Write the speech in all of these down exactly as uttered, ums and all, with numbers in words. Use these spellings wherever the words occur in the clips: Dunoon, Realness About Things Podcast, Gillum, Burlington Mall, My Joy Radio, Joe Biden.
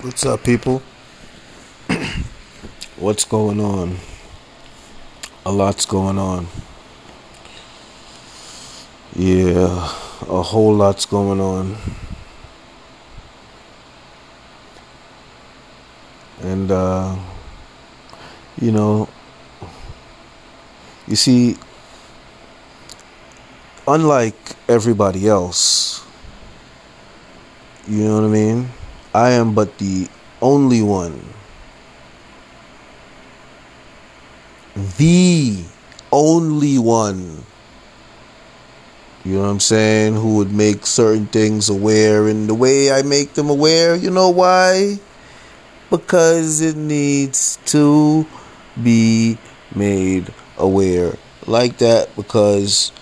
What's up, people? What's going on? A lot's going on. Yeah, a whole lot's going on. And, uh, you know, you see, unlike everybody else, you know what I mean? I am but the only one, the only one, you know what I'm saying, who would make certain things aware. And the way I make them aware, you know why? Because it needs to be made aware like that, because,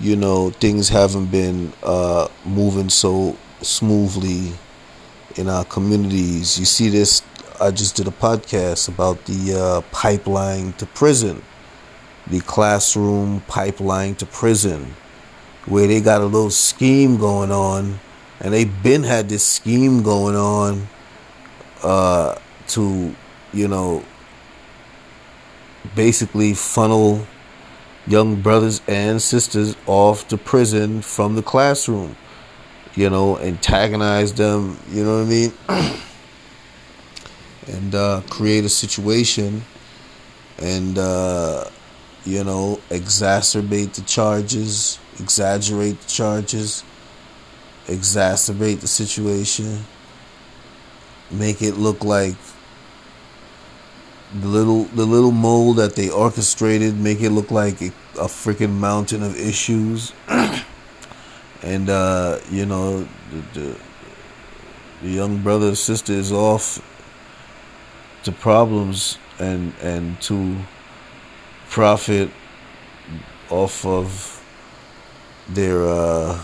you know, things haven't been uh, moving so smoothly in our communities. You see this, I just did a podcast about the uh, pipeline to prison, the classroom pipeline to prison, where they got a little scheme going on, and they've been had this scheme going on uh, to, you know, basically funnel young brothers and sisters off to prison from the classroom. You know, antagonize them, you know what I mean? and uh, create a situation and, uh, you know, exacerbate the charges, exaggerate the charges, exacerbate the situation, make it look like the little, the little mole that they orchestrated, make it look like a, a freaking mountain of issues. And, uh, you know, the, the, the young brother or sister is off to problems and, and to profit off of their, uh,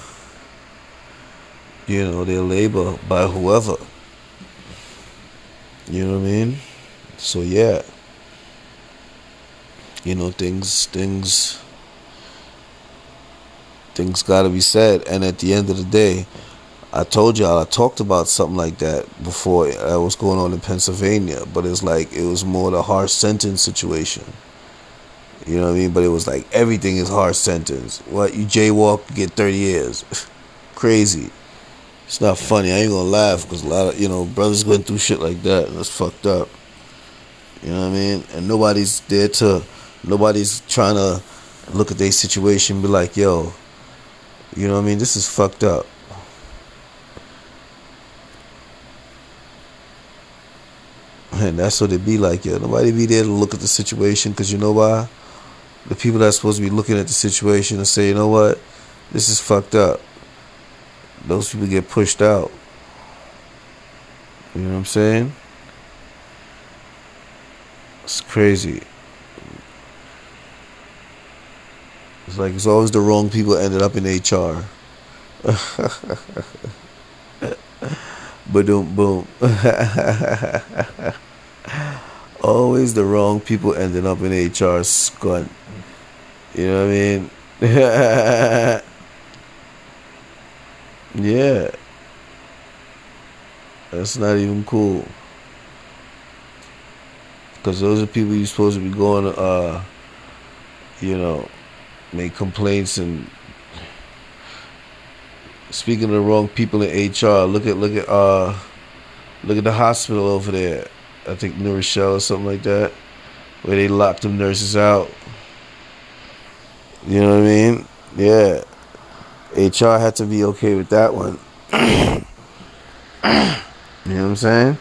you know, their labor by whoever. You know what I mean? So, yeah. You know, things, things... Things gotta be said. And at the end of the day, I told y'all, I talked about something like that before that was going on in Pennsylvania, but it's like, it was more the hard sentence situation. You know what I mean? But it was like, everything is hard sentence. What, you jaywalk, you get thirty years. Crazy. It's not funny. I ain't gonna laugh, because a lot of, you know, brothers going through shit like that, and that's fucked up. You know what I mean? And nobody's there to, nobody's trying to look at their situation and be like, yo, you know what I mean? This is fucked up. And that's what it be like. Yeah, nobody be there to look at the situation, because you know why? The people that's supposed to be looking at the situation and say, you know what? This is fucked up. Those people get pushed out. You know what I'm saying? It's crazy. It's like, it's always the wrong people ended up in H R. Ba-doom, boom. Always the wrong people ended up in H R, scunt. You know what I mean? Yeah. That's not even cool. Because those are people you're supposed to be going to, uh, you know, make complaints. And speaking of the wrong people in H R, look at look at uh look at the hospital over there, I think New Rochelle or something like that, where they locked them nurses out. You know what I mean? Yeah. H R had to be okay with that one. You know what I'm saying?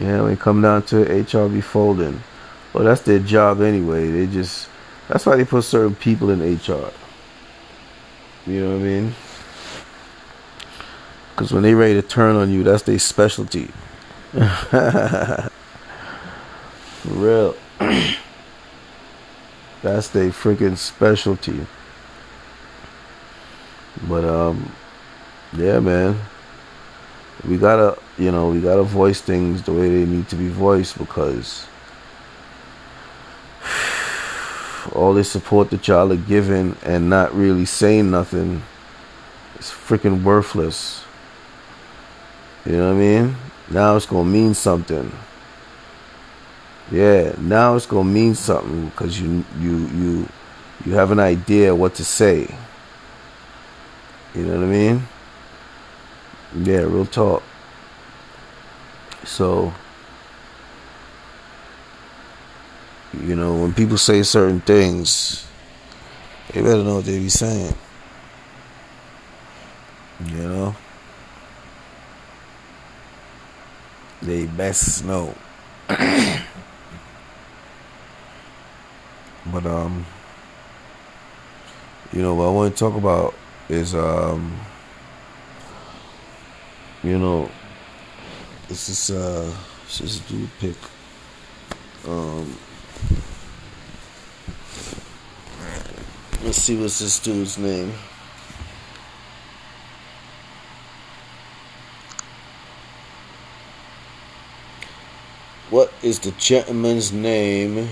Yeah, when it come down to it, H R be folding. Well, that's their job anyway. They just That's why they put certain people in H R. You know what I mean? Because when they ready to turn on you, that's their specialty. For real. That's their freaking specialty. But, um, yeah, man. We gotta, you know, we gotta voice things the way they need to be voiced, because all this support that y'all are giving and not really saying nothing is freaking worthless. You know what I mean? Now it's going to mean something. Yeah, now it's going to mean something because you, you, you, you have an idea what to say. You know what I mean? Yeah, real talk. So, you know, when people say certain things, they better know what they be saying. You know? They best know. But, um, you know, what I want to talk about is, um, you know, it's this, uh, it's this dude pick. Um, let's see what's this dude's name. What is the gentleman's name?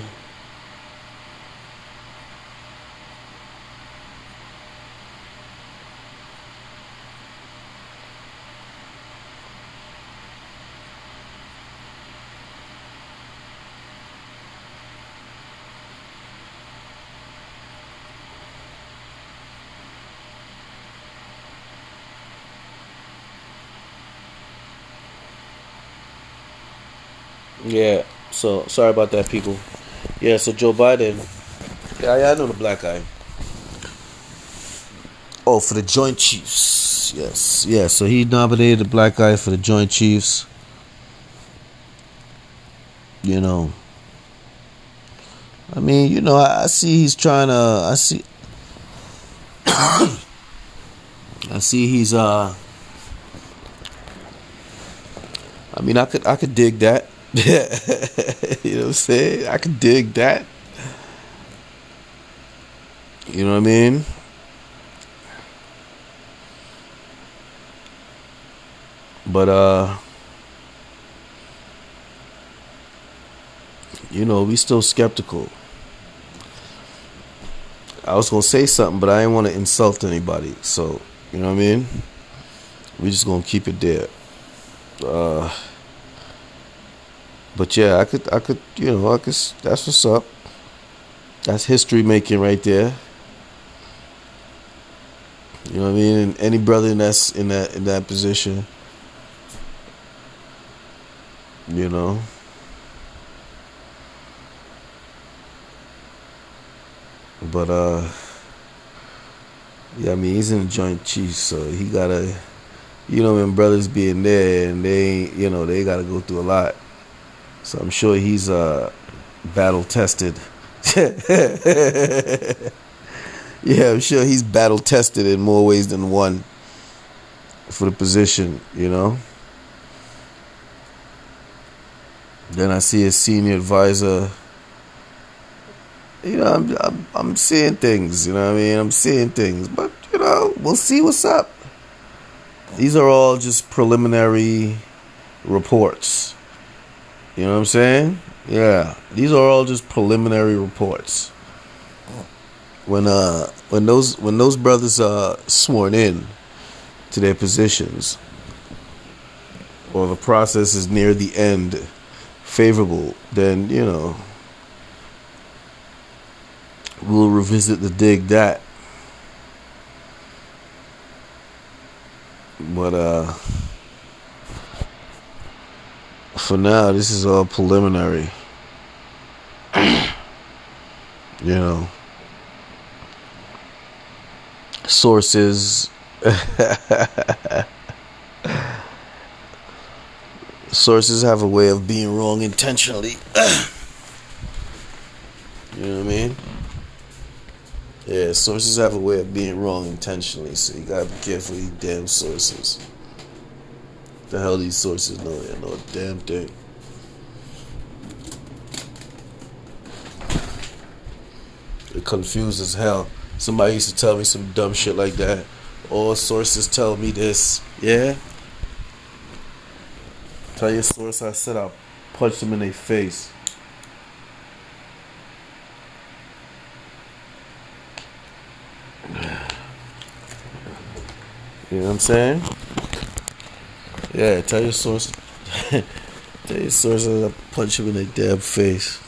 Yeah, so sorry about that, people. Yeah, so Joe Biden. Yeah, yeah, I know the black guy. Oh, for the Joint Chiefs. Yes, yeah, so he nominated the black guy for the Joint Chiefs. You know. I mean, you know, I, I see he's trying to. I see. I see he's. uh I mean, I could, I could dig that. You know what I'm saying? I can dig that. You know what I mean? But, uh, you know, we still skeptical. I was going to say something, but I didn't want to insult anybody. So, you know what I mean? We just going to keep it there. Uh... But yeah, I could, I could, you know, I could, that's what's up. That's history making right there. You know what I mean? And any brother that's in that in that position, you know. But uh, yeah, I mean, he's in the Joint Chiefs, so he gotta, you know, when brothers being there and they, you know, they gotta go through a lot. So I'm sure he's uh, battle tested. Yeah, I'm sure he's battle tested in more ways than one for the position, you know. Then I see his senior advisor. You know, I'm, I'm I'm seeing things. You know what I mean? I'm seeing things, but you know, we'll see what's up. These are all just preliminary reports. You know what I'm saying? Yeah. These are all just preliminary reports. When uh when those when those brothers are sworn in to their positions, or the process is near the end favorable, then, you know, we'll revisit the dig that. But uh for now, this is all preliminary. You know, sources, sources have a way of being wrong intentionally. You know what I mean? Yeah, sources have a way of being wrong intentionally, so you gotta be careful with these damn sources. The hell these sources know? They know a damn thing. It confused as hell. Somebody used to tell me some dumb shit like that. All sources tell me this. Yeah? Tell your source I said I'll punch them in their face. You know what I'm saying? Yeah, tell your source. Tell your source and I'll punch him in the damn face.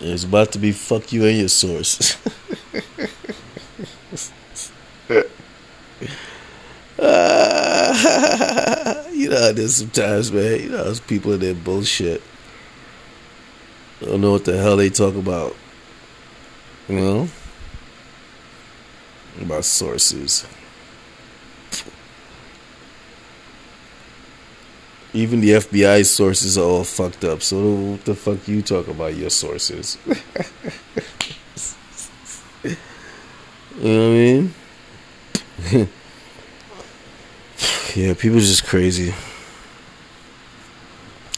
It's about to be fuck you and your source. uh, you know how it is sometimes, man. You know how those people in their bullshit. I don't know what the hell they talk about. You know? About sources. Even the F B I sources are all fucked up. So what the fuck you talk about your sources? You know what I mean? Yeah, people just crazy.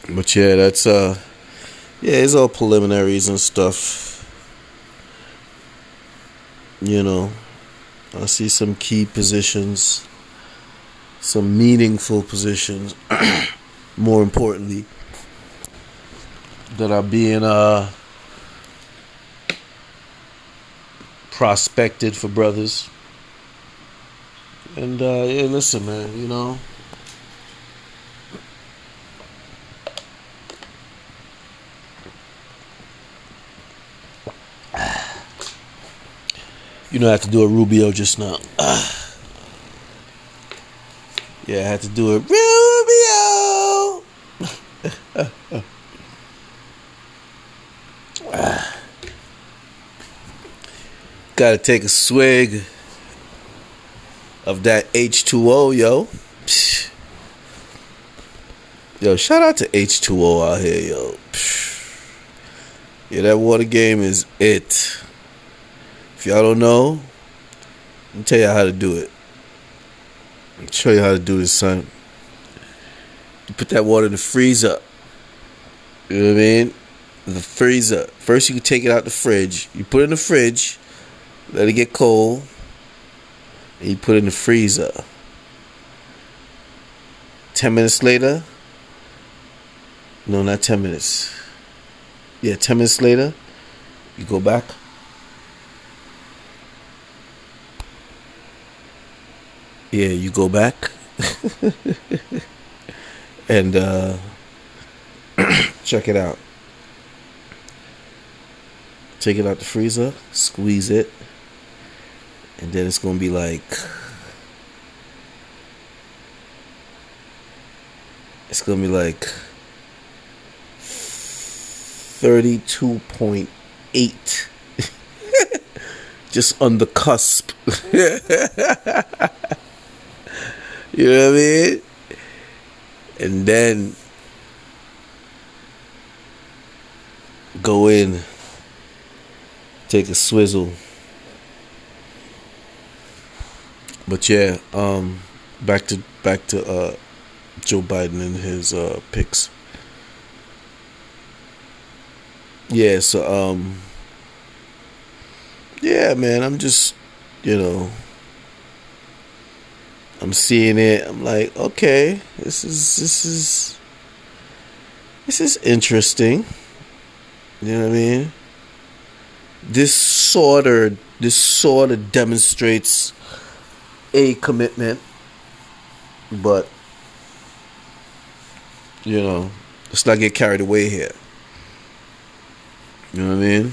But yeah, that's uh yeah, it's all preliminaries and stuff. You know, I see some key positions, some meaningful positions. More importantly, that are being uh, prospected for brothers. And uh, yeah, listen, man, you know, you know, I had to do a Rubio just now. Yeah, I had to do a Rubio. Gotta take a swig of that H two O, yo. Yo, shout out to H two O out here, yo. Yeah, that water game is it. If y'all don't know, let me tell you how to do it. I'll show you how to do this, son. You put that water in the freezer. You know what I mean? The freezer. First, you can take it out the fridge. You put it in the fridge. Let it get cold. And you put it in the freezer. Ten minutes later. No, not ten minutes. Yeah, ten minutes later. You go back. Yeah, you go back. And uh, check it out. Take it out the freezer, squeeze it, and then it's gonna be like it's gonna be like thirty-two point eight, just on the cusp. You know what I mean? And then go in, take a swizzle. But yeah, um, back to back to uh, Joe Biden and his uh, picks. Yeah, so um, yeah, man, I'm just, you know, I'm seeing it. I'm like, okay, this is this is this is interesting. You know what I mean? This sort of this sort of demonstrates a commitment, but you know, let's not get carried away here. You know what I mean?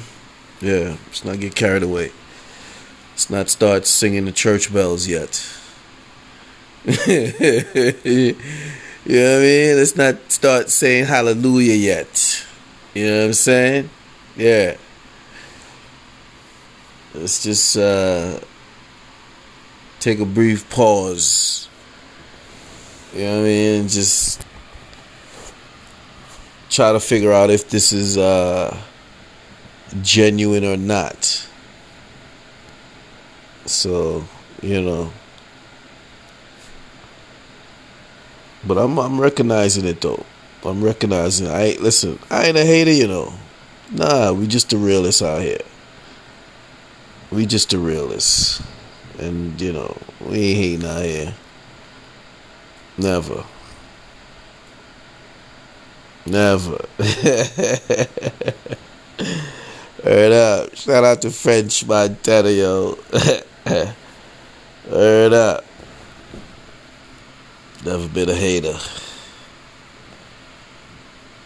Yeah, let's not get carried away. Let's not start singing the church bells yet. You know what I mean? Let's not start saying hallelujah yet. You know what I'm saying? Yeah. Let's just uh, take a brief pause. You know what I mean? And just try to figure out if this is uh, genuine or not. So, you know. But I'm I'm recognizing it though. I'm recognizing it. I ain't listen, I ain't a hater, you know. Nah, we just the realists out here. We just the realists. And you know, we ain't hating out here. Never. Never. Heard up. Shout out to French Montana, yo. Heard up. never been a hater.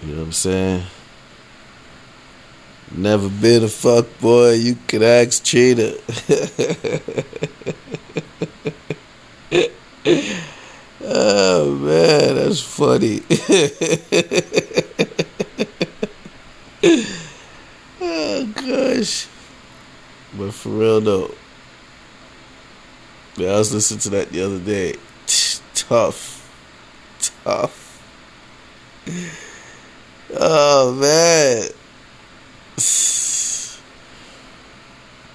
You know what I'm saying? Never been a fuckboy, you can ask Cheetah. Oh man, that's funny. Oh gosh. But for real though, man, I was listening to that the other day. Tough. Tough. Oh man.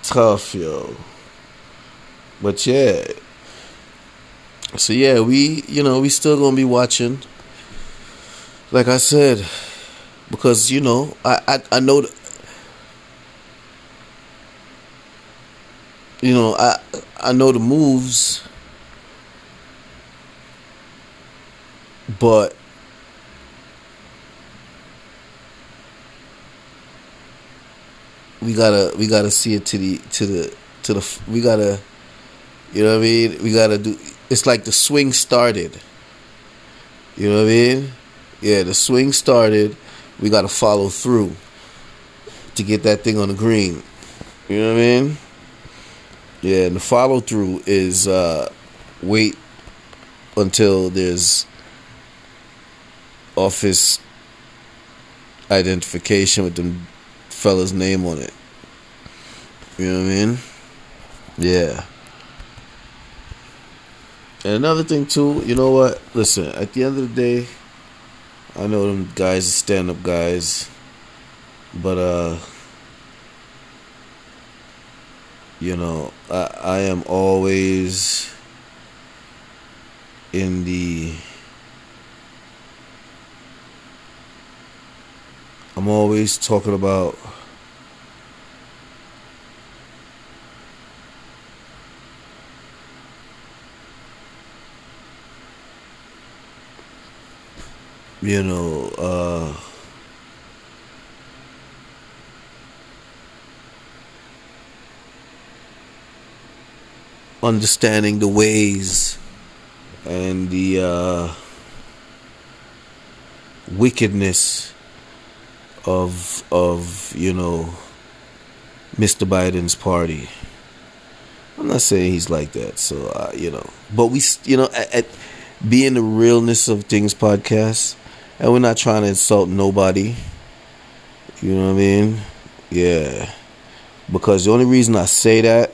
Tough, yo. But yeah. So yeah, we, you know, we still gonna be watching. Like I said, because, you know, I, I, I know th- you know, I I know the moves, but We gotta, we gotta see it to the, to the, to the, we gotta, you know what I mean? We gotta do, it's like the swing started. You know what I mean? Yeah, the swing started. We gotta follow through to get that thing on the green. You know what I mean? Yeah, and the follow through is uh, wait until there's office identification with them fella's name on it. You know what I mean? Yeah. And another thing too, you know what? Listen, at the end of the day, I know them guys are stand up guys, but uh you know, I I am always in the I'm always talking about You know, uh, understanding the ways and the uh, wickedness of of you know, Mister Biden's party. I'm not saying he's like that, so uh, you know. But we, you know, at, at being the Realness of Things podcast. And we're not trying to insult nobody. You know what I mean? Yeah. Because the only reason I say that,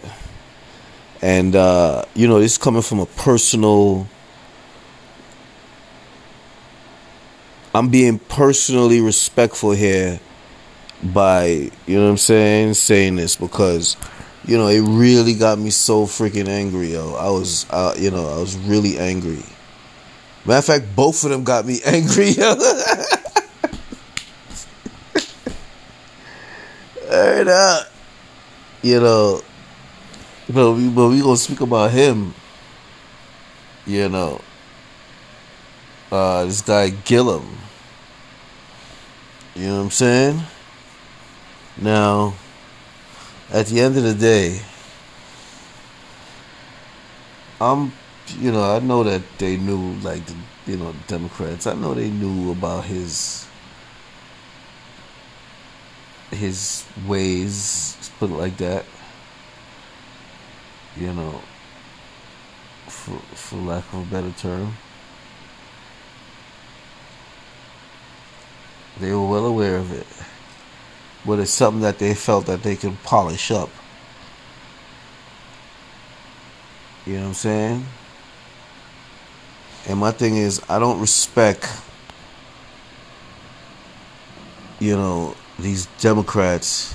and, uh, you know, this is coming from a personal, I'm being personally respectful here by, you know what I'm saying, saying this because, you know, it really got me so freaking angry, yo. I was, uh, you know, I was really angry. Matter of fact, both of them got me angry. Heard up. You know, you know, we, but we gonna speak about him. You know, uh, this guy Gillum. You know what I'm saying? Now, at the end of the day, I'm. You know, I know that they knew, like, the, you know, the Democrats. I know they knew about his his ways, let's put it like that. You know, for for lack of a better term, they were well aware of it, but it's something that they felt that they could polish up. You know what I'm saying? And my thing is, I don't respect, you know, these Democrats.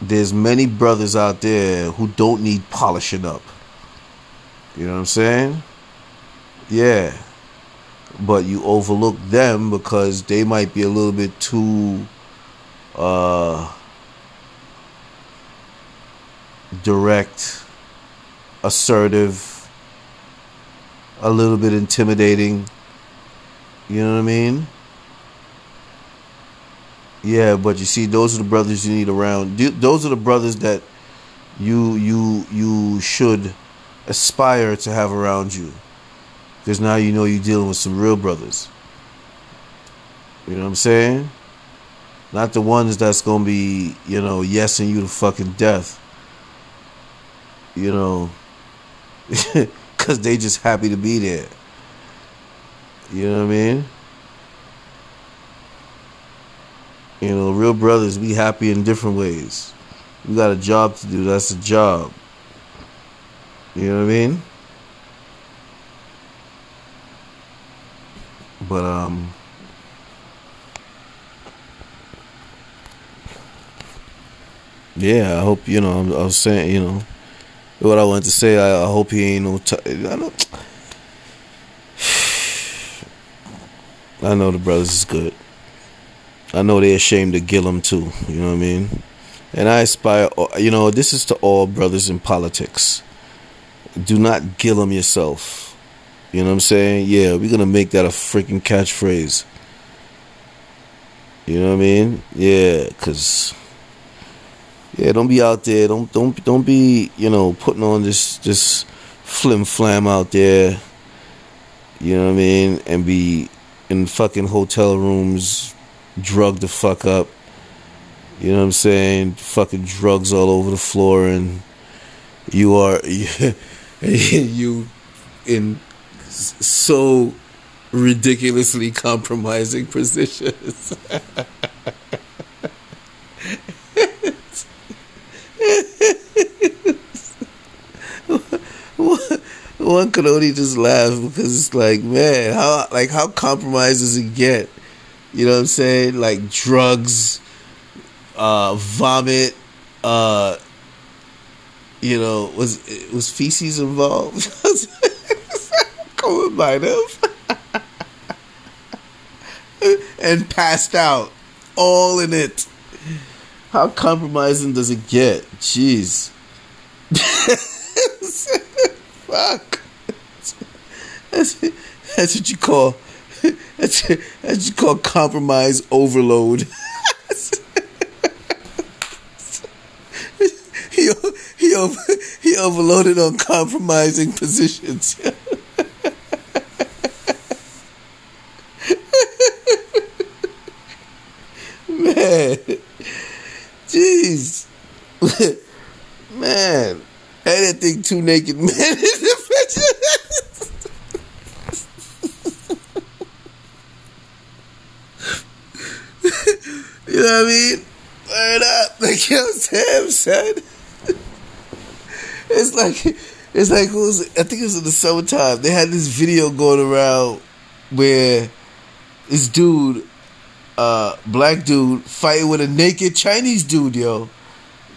There's many brothers out there who don't need polishing up. You know what I'm saying? Yeah. But you overlook them because they might be a little bit too uh, direct, assertive, a little bit intimidating. You know what I mean? Yeah, but you see, those are the brothers you need around. Those are the brothers that you you you should aspire to have around you. Because now you know you're dealing with some real brothers. You know what I'm saying? Not the ones that's going to be, you know, yesing you to fucking death. You know, because they just happy to be there. You know what I mean? You know, real brothers, we happy in different ways. We got a job to do. That's a job. You know what I mean? But, um... yeah, I hope, you know, I'm, I was saying, you know, what I wanted to say, I, I hope he ain't no... T- I, know, I know the brothers is good. I know they're ashamed of Gillum, too, you know what I mean? And I aspire, you know, this is to all brothers in politics. Do not Gillum yourself. You know what I'm saying? Yeah, we're going to make that a freaking catchphrase. You know what I mean? Yeah, because... yeah, don't be out there. Don't don't don't be, you know, putting on this this flim flam out there. You know what I mean? And be in fucking hotel rooms, drugged the fuck up. You know what I'm saying? Fucking drugs all over the floor, and you are you in so ridiculously compromising positions. One could only just laugh because it's like, man, how like how compromised does it get? You know what I'm saying? Like drugs, uh, vomit, uh, you know, was was feces involved? Going by them and passed out, all in it. How compromising does it get? Jeez. Fuck. That's, that's what you call that's, that's what you call compromise overload. he, he, over, he overloaded on compromising positions. Man. Jeez. Man. I didn't think two naked men in the picture. You know what I mean? Word up. Like, you know what I'm saying, son? It's like, it's like, who was, I think it was in the summertime. They had this video going around where this dude, uh, black dude, fighting with a naked Chinese dude, yo.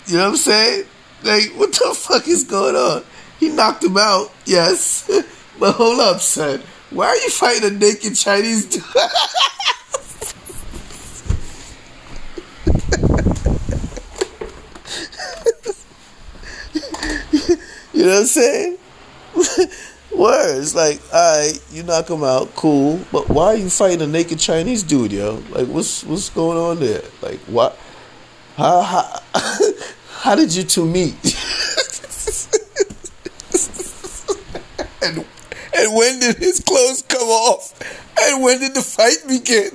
You know what I'm saying? Like, what the fuck is going on? He knocked him out, yes. But hold up, son. Why are you fighting a naked Chinese dude? You know what I'm saying? Words. Like, alright, you knock him out, cool. But why are you fighting a naked Chinese dude, yo? Like, what's what's going on there? Like, why? How... how How did you two meet? and and when did his clothes come off? And when did the fight begin?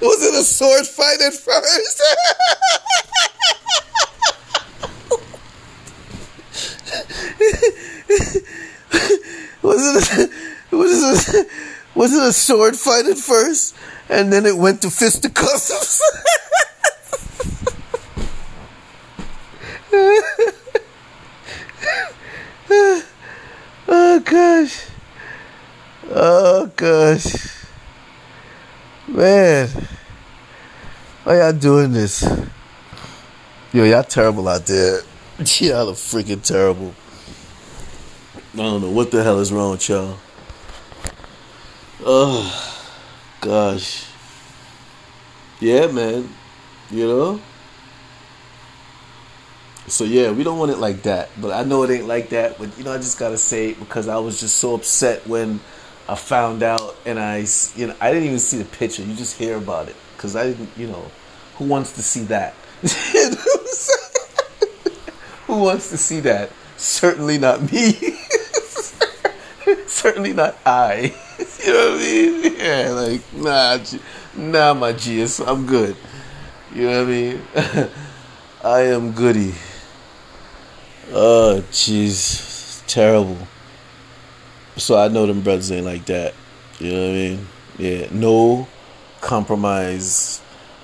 Was it a sword fight at first? was it a, was it a, was it a sword fight at first? And then it went to fisticuffs? Oh gosh. Oh gosh. Man. Why y'all doing this? Yo, y'all terrible out there. Y'all are freaking terrible. I don't know what the hell is wrong with y'all. Oh gosh. Yeah, man. You know? So yeah, we don't want it like that. But I know it ain't like that. But you know, I just gotta say it because I was just so upset when I found out, and I, you know, I didn't even see the picture. You just hear about it because I didn't, you know, who wants to see that? You know what I'm saying? Who wants to see that? Certainly not me. Certainly not I. You know what I mean? Yeah, like, nah, G- nah, my G, I'm good. You know what I mean? I am goody. Oh, jeez. Terrible. So I know them brothers ain't like that. You know what I mean? Yeah, no compromise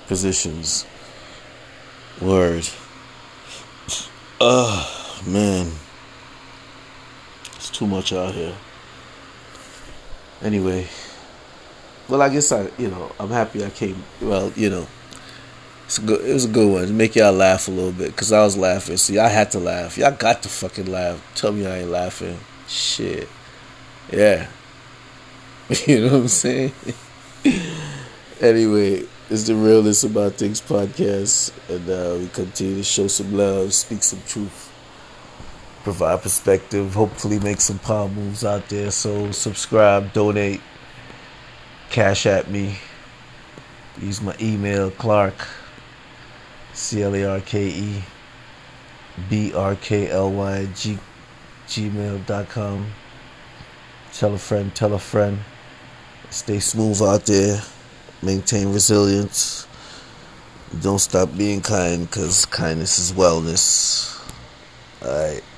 positions. Word. Oh, man. It's too much out here. Anyway, well, I guess I, you know, I'm happy I came. Well, you know, it's a good, it was a good one. It'd make y'all laugh a little bit, because I was laughing. See, I had to laugh. Y'all got to fucking laugh. Tell me I ain't laughing. Shit. Yeah. You know what I'm saying? Anyway, it's the Realness About Things podcast, and uh, we continue to show some love, speak some truth, provide perspective, hopefully make some power moves out there. So subscribe, donate, cash at me, use my email, Clark, C L A R K E, B R K L Y, G- gmail dot com. Tell a friend, tell a friend. Stay smooth out there. Maintain resilience. Don't stop being kind, because kindness is wellness. All right.